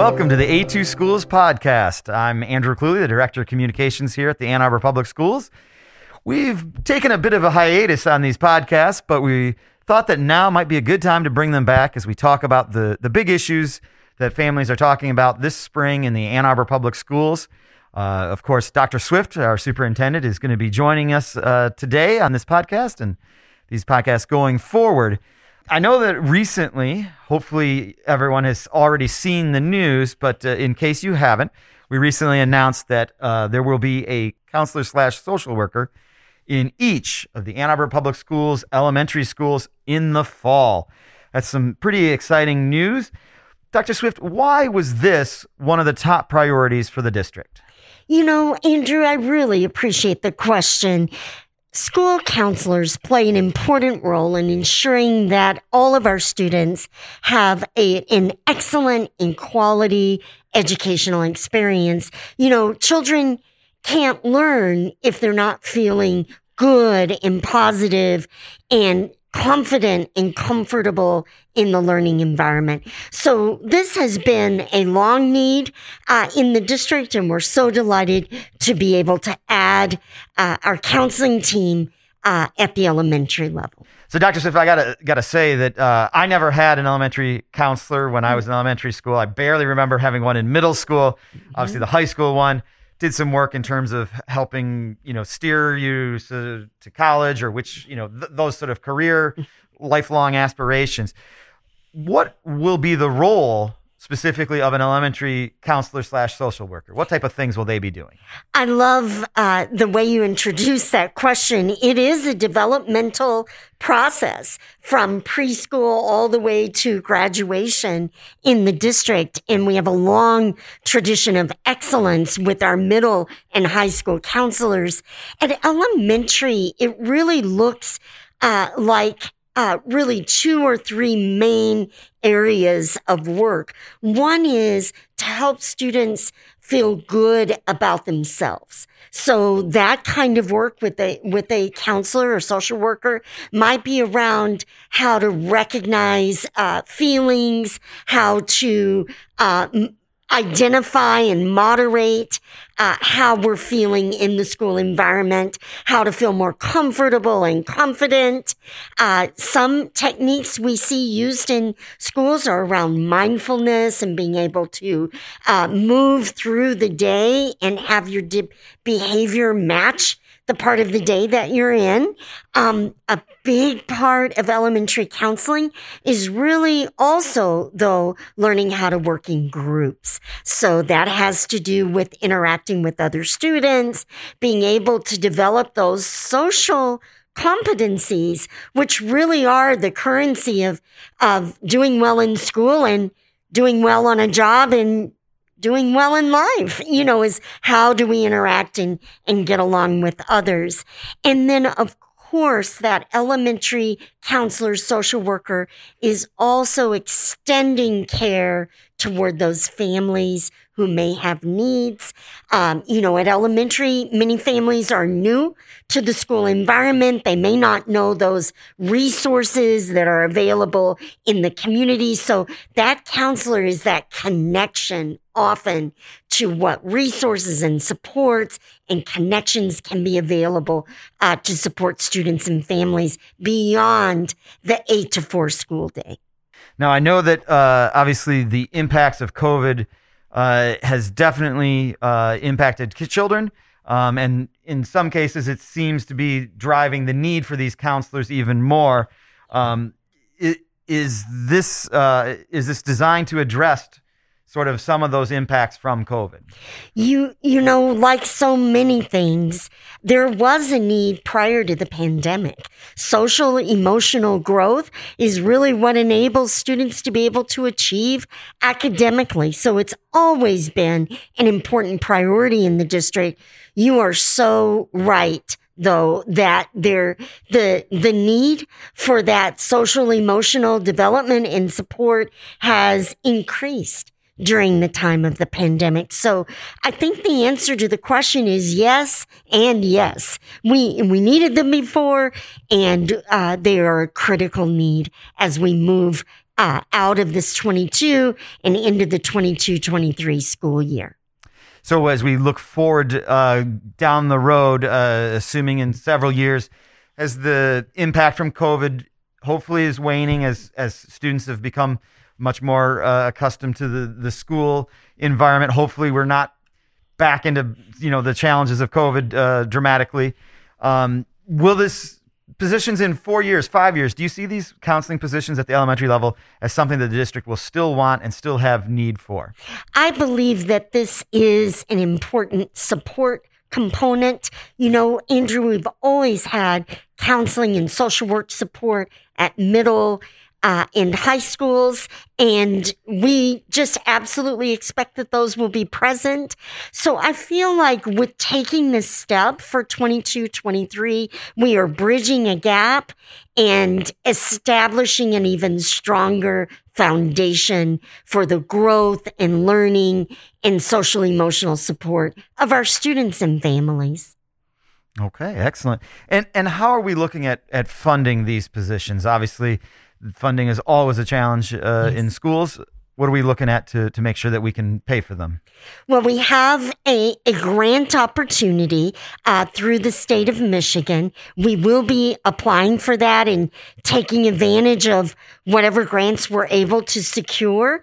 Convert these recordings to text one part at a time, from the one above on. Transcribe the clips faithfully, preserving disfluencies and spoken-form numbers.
Welcome to the A two Schools Podcast. I'm Andrew Cluley, the Director of Communications here at the Ann Arbor Public Schools. We've taken a bit of a hiatus on these podcasts, but we thought that now might be a good time to bring them back as we talk about the, the big issues that families are talking about this spring in the Ann Arbor Public Schools. Uh, of course, Doctor Swift, our superintendent, is going to be joining us uh, today on this podcast and these podcasts going forward. I know that recently, hopefully everyone has already seen the news, but uh, in case you haven't, we recently announced that uh, there will be a counselor slash social worker in each of the Ann Arbor Public Schools elementary schools in the fall. That's some pretty exciting news. Doctor Swift, why was this one of the top priorities for the district? You know, Andrew, I really appreciate the question. School counselors play an important role in ensuring that all of our students have a, an excellent and quality educational experience. You know, children can't learn if they're not feeling good and positive and confident and comfortable in the learning environment. So this has been a long need uh, in the district, and we're so delighted to be able to add uh, our counseling team uh, at the elementary level. So, Doctor Swift, I gotta gotta say that uh, I never had an elementary counselor when I was in elementary school. I barely remember having one in middle school. Mm-hmm. Obviously, the high school one did some work in terms of helping, you know, steer you to, to college or which, you know, th- those sort of career, lifelong aspirations. What will be the role specifically of an elementary counselor slash social worker? What type of things will they be doing? I love uh, the way you introduce that question. It is a developmental process from preschool all the way to graduation in the district. And we have a long tradition of excellence with our middle and high school counselors. At elementary, it really looks uh, like Uh, really two or three main areas of work. One is to help students feel good about themselves. So that kind of work with a with a counselor or social worker might be around how to recognize uh, feelings, how to uh, identify and moderate uh, how we're feeling in the school environment, how to feel more comfortable and confident. Uh, some techniques we see used in schools are around mindfulness and being able to uh, move through the day and have your de- behavior match the part of the day that you're in. Um, a big part of elementary counseling is really also, though, learning how to work in groups. So that has to do with interacting with other students, being able to develop those social competencies, which really are the currency of, of doing well in school and doing well on a job and doing well in life, you know, is how do we interact and, and get along with others. And then, of course, that elementary counselor, social worker is also extending care toward those families who may have needs. Um, you know, at elementary, many families are new to the school environment. They may not know those resources that are available in the community. So that counselor is that connection often to what resources and supports and connections can be available uh, to support students and families beyond the eight to four school day. Now, I know that uh, obviously the impacts of COVID uh, has definitely uh, impacted children. Um, and in some cases, it seems to be driving the need for these counselors even more. Um, is this uh, is this designed to address sort of some of those impacts from COVID? You you know, like so many things, there was a need prior to the pandemic. Social emotional growth is really what enables students to be able to achieve academically. So it's always been an important priority in the district. You are so right, though, that there the the need for that social emotional development and support has increased during the time of the pandemic. So I think the answer to the question is yes and yes. We we needed them before, and uh, they are a critical need as we move uh, out of this twenty-two and into the twenty-two twenty-three school year. So as we look forward uh, down the road, uh, assuming in several years, as the impact from COVID hopefully is waning, as as students have become much more uh, accustomed to the, the school environment, hopefully we're not back into, you know, the challenges of COVID uh, dramatically. Um, will this positions in four years, five years, do you see these counseling positions at the elementary level as something that the district will still want and still have need for? I believe that this is an important support component. You know, Andrew, we've always had counseling and social work support at middle uh, and high schools, and we just absolutely expect that those will be present. So I feel like with taking this step for twenty-two twenty-three, we are bridging a gap and establishing an even stronger foundation for the growth and learning and social emotional support of our students and families. Okay, excellent. And and how are we looking at at funding these positions? Obviously, funding is always a challenge uh, yes. in schools. What are we looking at to, to make sure that we can pay for them? Well, we have a, a grant opportunity uh, through the state of Michigan. We will be applying for that and taking advantage of whatever grants we're able to secure.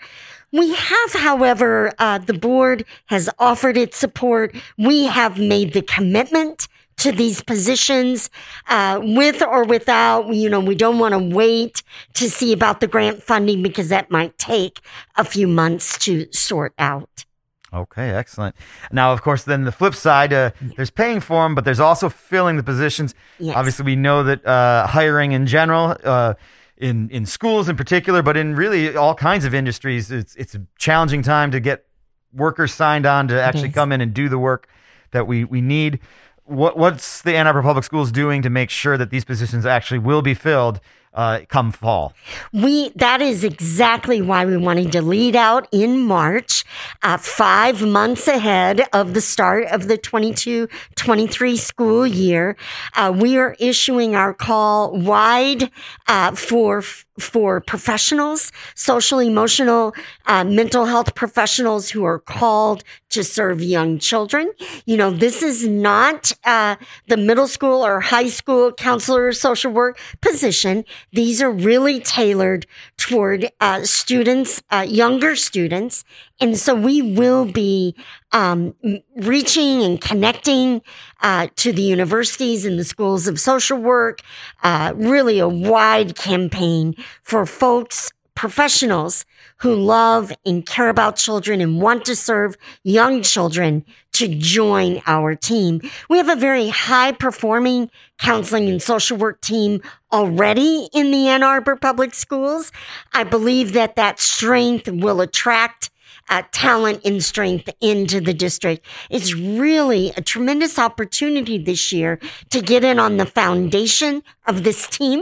We have, however, uh, the board has offered its support. We have made the commitment to these positions, uh, with or without, you know, we don't want to wait to see about the grant funding because that might take a few months to sort out. Okay, excellent. Now, of course, then the flip side, uh, yeah. there's paying for them, but there's also filling the positions. Yes. Obviously, we know that uh, hiring in general, uh, in in schools in particular, but in really all kinds of industries, it's it's a challenging time to get workers signed on to actually come in and do the work that we we need. What what's the Ann Arbor Public Schools doing to make sure that these positions actually will be filled uh, come fall? We that is exactly why we wanted to lead out in March, uh, five months ahead of the start of the twenty-two twenty-three school year. Uh, we are issuing our call wide uh, for for professionals, social, emotional, uh, mental health professionals who are called to serve young children. You know, this is not uh, the middle school or high school counselor or social work position. These are really tailored toward uh, students, uh, younger students. And so we will be um, reaching and connecting uh, to the universities and the schools of social work, uh, really a wide campaign for folks, professionals who love and care about children and want to serve young children to join our team. We have a very high-performing counseling and social work team already in the Ann Arbor Public Schools. I believe that that strength will attract Uh, talent and strength into the district. It's really a tremendous opportunity this year to get in on the foundation of this team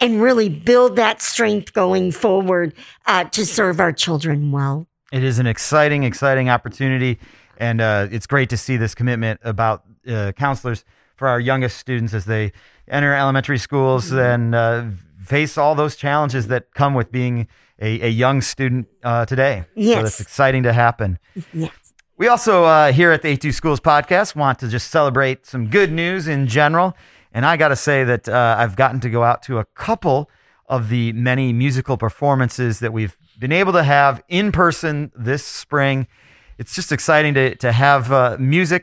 and really build that strength going forward uh, to serve our children well. It is an exciting, exciting opportunity, and uh, it's great to see this commitment about uh, counselors for our youngest students as they enter elementary schools mm-hmm. and uh, face all those challenges that come with being A, a young student uh, today. Yes. So that's exciting to happen. Yes. We also uh, here at the A two Schools Podcast want to just celebrate some good news in general. And I got to say that uh, I've gotten to go out to a couple of the many musical performances that we've been able to have in person this spring. It's just exciting to, to have uh, music,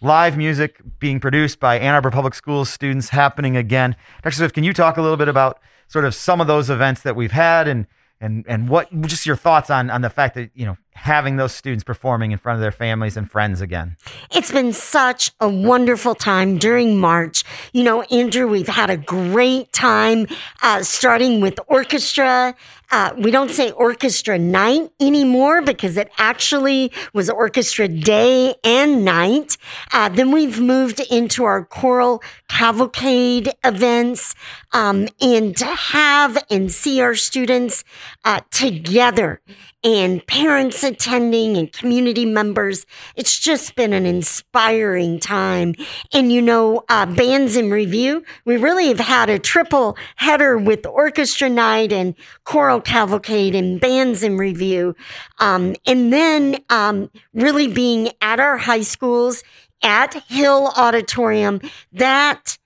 live music being produced by Ann Arbor Public Schools students happening again. Doctor Swift, can you talk a little bit about sort of some of those events that we've had and And and what just your thoughts on, on the fact that, you know, having those students performing in front of their families and friends again? It's been such a wonderful time during March. You know, Andrew, we've had a great time uh, starting with orchestra. Uh, we don't say Orchestra Night anymore because it actually was Orchestra Day and Night. Uh, then we've moved into our Choral Cavalcade events, um, and to have and see our students uh, together and parents kids attending and community members. It's just been an inspiring time. And, you know, uh, Bands in Review, we really have had a triple header with Orchestra Night and Choral Cavalcade and Bands in Review. Um, and then um, really being at our high schools, at Hill Auditorium, that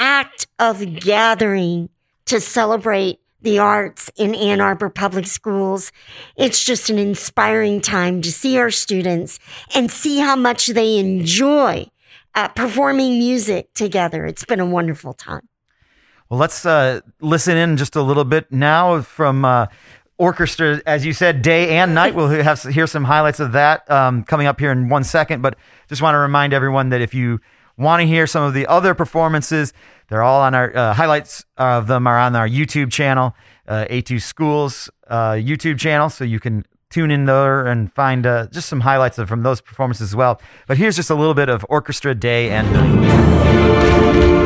act of gathering to celebrate the arts in Ann Arbor Public Schools. It's just an inspiring time to see our students and see how much they enjoy uh, performing music together. It's been a wonderful time. Well, let's uh, listen in just a little bit now from uh, Orchestra, as you said, Day and Night. We'll have hear some highlights of that um, coming up here in one second, but just want to remind everyone that if you want to hear some of the other performances, they're all on our uh, highlights of them are on our YouTube channel, uh, A two Schools uh, YouTube channel. So you can tune in there and find uh, just some highlights of, from those performances as well. But here's just a little bit of Orchestra Day and Night.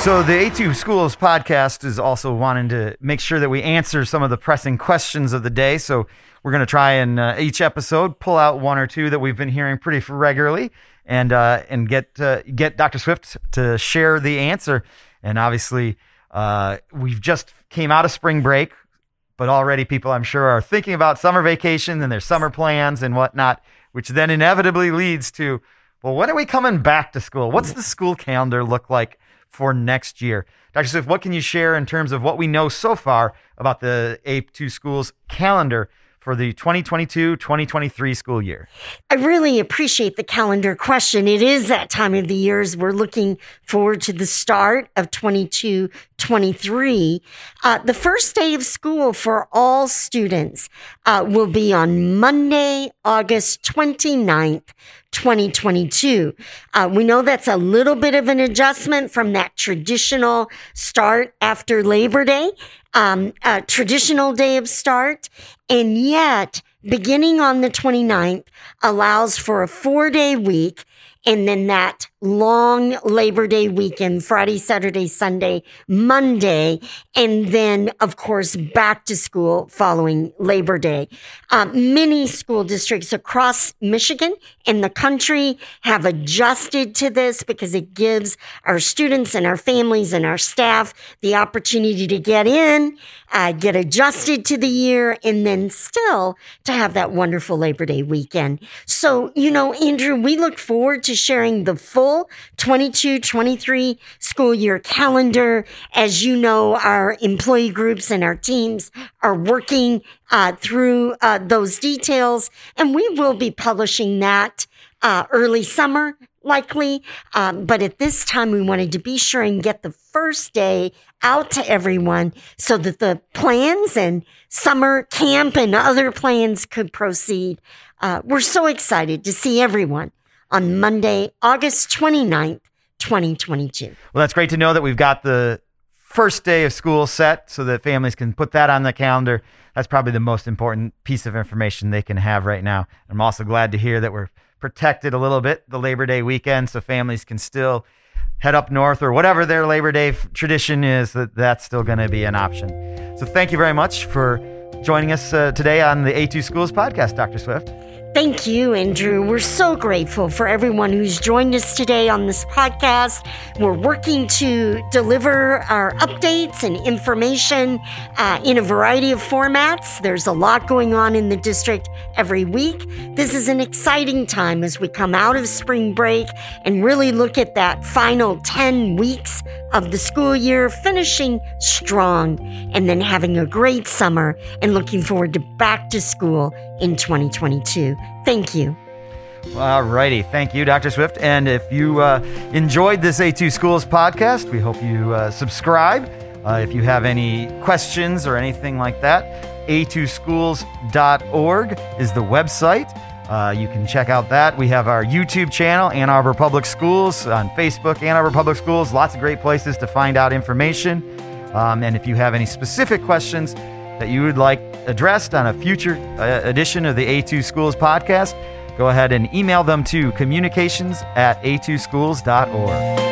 So the A two Schools podcast is also wanting to make sure that we answer some of the pressing questions of the day. So we're going to try and uh, each episode pull out one or two that we've been hearing pretty regularly, and uh, and get uh, get Doctor Swift to share the answer. And obviously, uh, we've just came out of spring break, but already people, I'm sure, are thinking about summer vacations and their summer plans and whatnot, which then inevitably leads to, well, when are we coming back to school? What's the school calendar look like for next year? Doctor Swift, what can you share in terms of what we know so far about the A two Schools calendar for the twenty twenty-two twenty twenty-three school year? I really appreciate the calendar question. It is that time of the year as we're looking forward to the start of twenty-two twenty-three. Uh, the first day of school for all students uh, will be on Monday, August twenty-ninth, twenty twenty-two. Uh, we know that's a little bit of an adjustment from that traditional start after Labor Day, um, a traditional day of start. And yet, beginning on the twenty-ninth allows for a four-day week, and then that long Labor Day weekend, Friday, Saturday, Sunday, Monday, and then, of course, back to school following Labor Day. Uh, many school districts across Michigan and the country have adjusted to this because it gives our students and our families and our staff the opportunity to get in, uh, get adjusted to the year, and then still to have that wonderful Labor Day weekend. So, you know, Andrew, we look forward to sharing the full twenty-two twenty-three school year calendar. As you know, our employee groups and our teams are working uh, through uh, those details, and we will be publishing that uh, early summer, likely. Um, but at this time, we wanted to be sure and get the first day out to everyone so that the plans and summer camp and other plans could proceed. Uh, we're so excited to see everyone on Monday, August twenty-ninth, twenty twenty-two. Well, that's great to know that we've got the first day of school set so that families can put that on the calendar. That's probably the most important piece of information they can have right now. I'm also glad to hear that we're protected a little bit the Labor Day weekend, so families can still head up north or whatever their Labor Day tradition is, that that's still going to be an option. So thank you very much for joining us uh, today on the A two Schools Podcast, Doctor Swift. Thank you, Andrew. We're so grateful for everyone who's joined us today on this podcast. We're working to deliver our updates and information uh, in a variety of formats. There's a lot going on in the district every week. This is an exciting time as we come out of spring break and really look at that final ten weeks of the school year, finishing strong and then having a great summer and looking forward to back to school in twenty twenty-two. Thank you. All righty. Thank you, Doctor Swift. And if you uh, enjoyed this A two Schools podcast, we hope you uh, subscribe. Uh, if you have any questions or anything like that, A two schools dot org is the website. Uh, you can check out that. We have our YouTube channel, Ann Arbor Public Schools, on Facebook, Ann Arbor Public Schools. Lots of great places to find out information. Um, and if you have any specific questions that you would like addressed on a future uh, edition of the A two Schools podcast, go ahead and email them to communications at a two schools dot org.